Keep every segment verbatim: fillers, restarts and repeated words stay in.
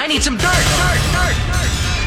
I need some dirt,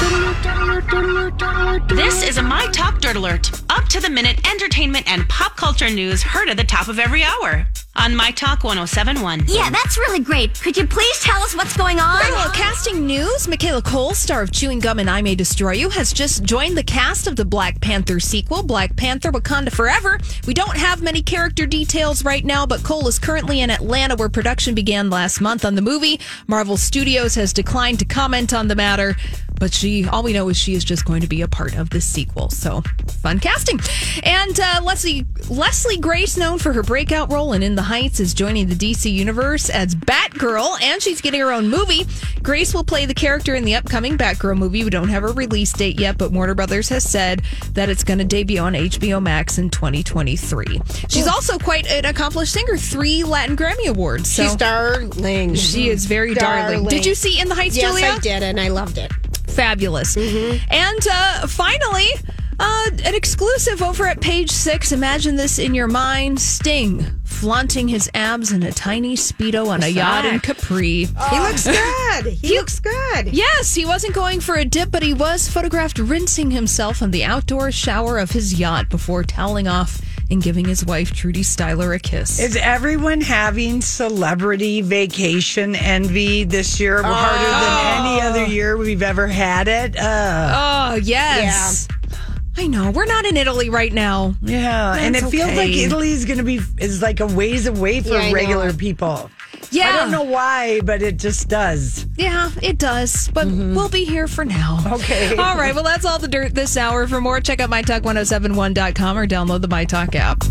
dirt, dirt, dirt. This is a My Talk Dirt Alert. Up to the minute entertainment and pop culture news heard at the top of every hour on My Talk ten seventy-one. Yeah, that's really great. Could you please tell us what's going on? Well, casting news. Michaela Cole, star of Chewing Gum and I May Destroy You, has just joined the cast of the Black Panther sequel, Black Panther: Wakanda Forever. We don't have many character details right now, but Cole is currently in Atlanta, where production began last month on the movie. Marvel Studios has declined to comment on the matter, but she, all we know is she is just going to be a part of this sequel. So, fun casting. And uh, Leslie, Leslie Grace, known for her breakout role in In the Heights, is joining the D C Universe as Batgirl, and she's getting her own movie. Grace will play the character in the upcoming Batgirl movie. We don't have a release date yet, but Warner Brothers has said that it's going to debut on H B O Max in twenty twenty-three. She's also quite an accomplished singer, three Latin Grammy Awards. So she's darling. She is very darling. darling. Did you see In the Heights, yes, Julia? Yes, I did, and I loved it. Fabulous. Mm-hmm. And uh, finally, uh, an exclusive over at Page Six. Imagine this in your mind. Sting flaunting his abs in a tiny Speedo on What's a yacht that? in Capri. Oh. He looks good. He, he looks good. Yes, he wasn't going for a dip, but he was photographed rinsing himself in the outdoor shower of his yacht before toweling off and giving his wife, Trudy Styler, a kiss. Is everyone having celebrity vacation envy this year? Oh. Harder than any other year we've ever had it? Uh, oh, yes. Yeah. I know. We're not in Italy right now. Yeah, That's and it okay. feels like Italy is going to be is like a ways away for yeah, regular know. people. Yeah. I don't know why, but it just does. Yeah, it does. But mm-hmm. we'll be here for now. Okay. All right. Well, that's all the dirt this hour. For more, check out My Talk ten seventy-one dot com or download the My Talk app.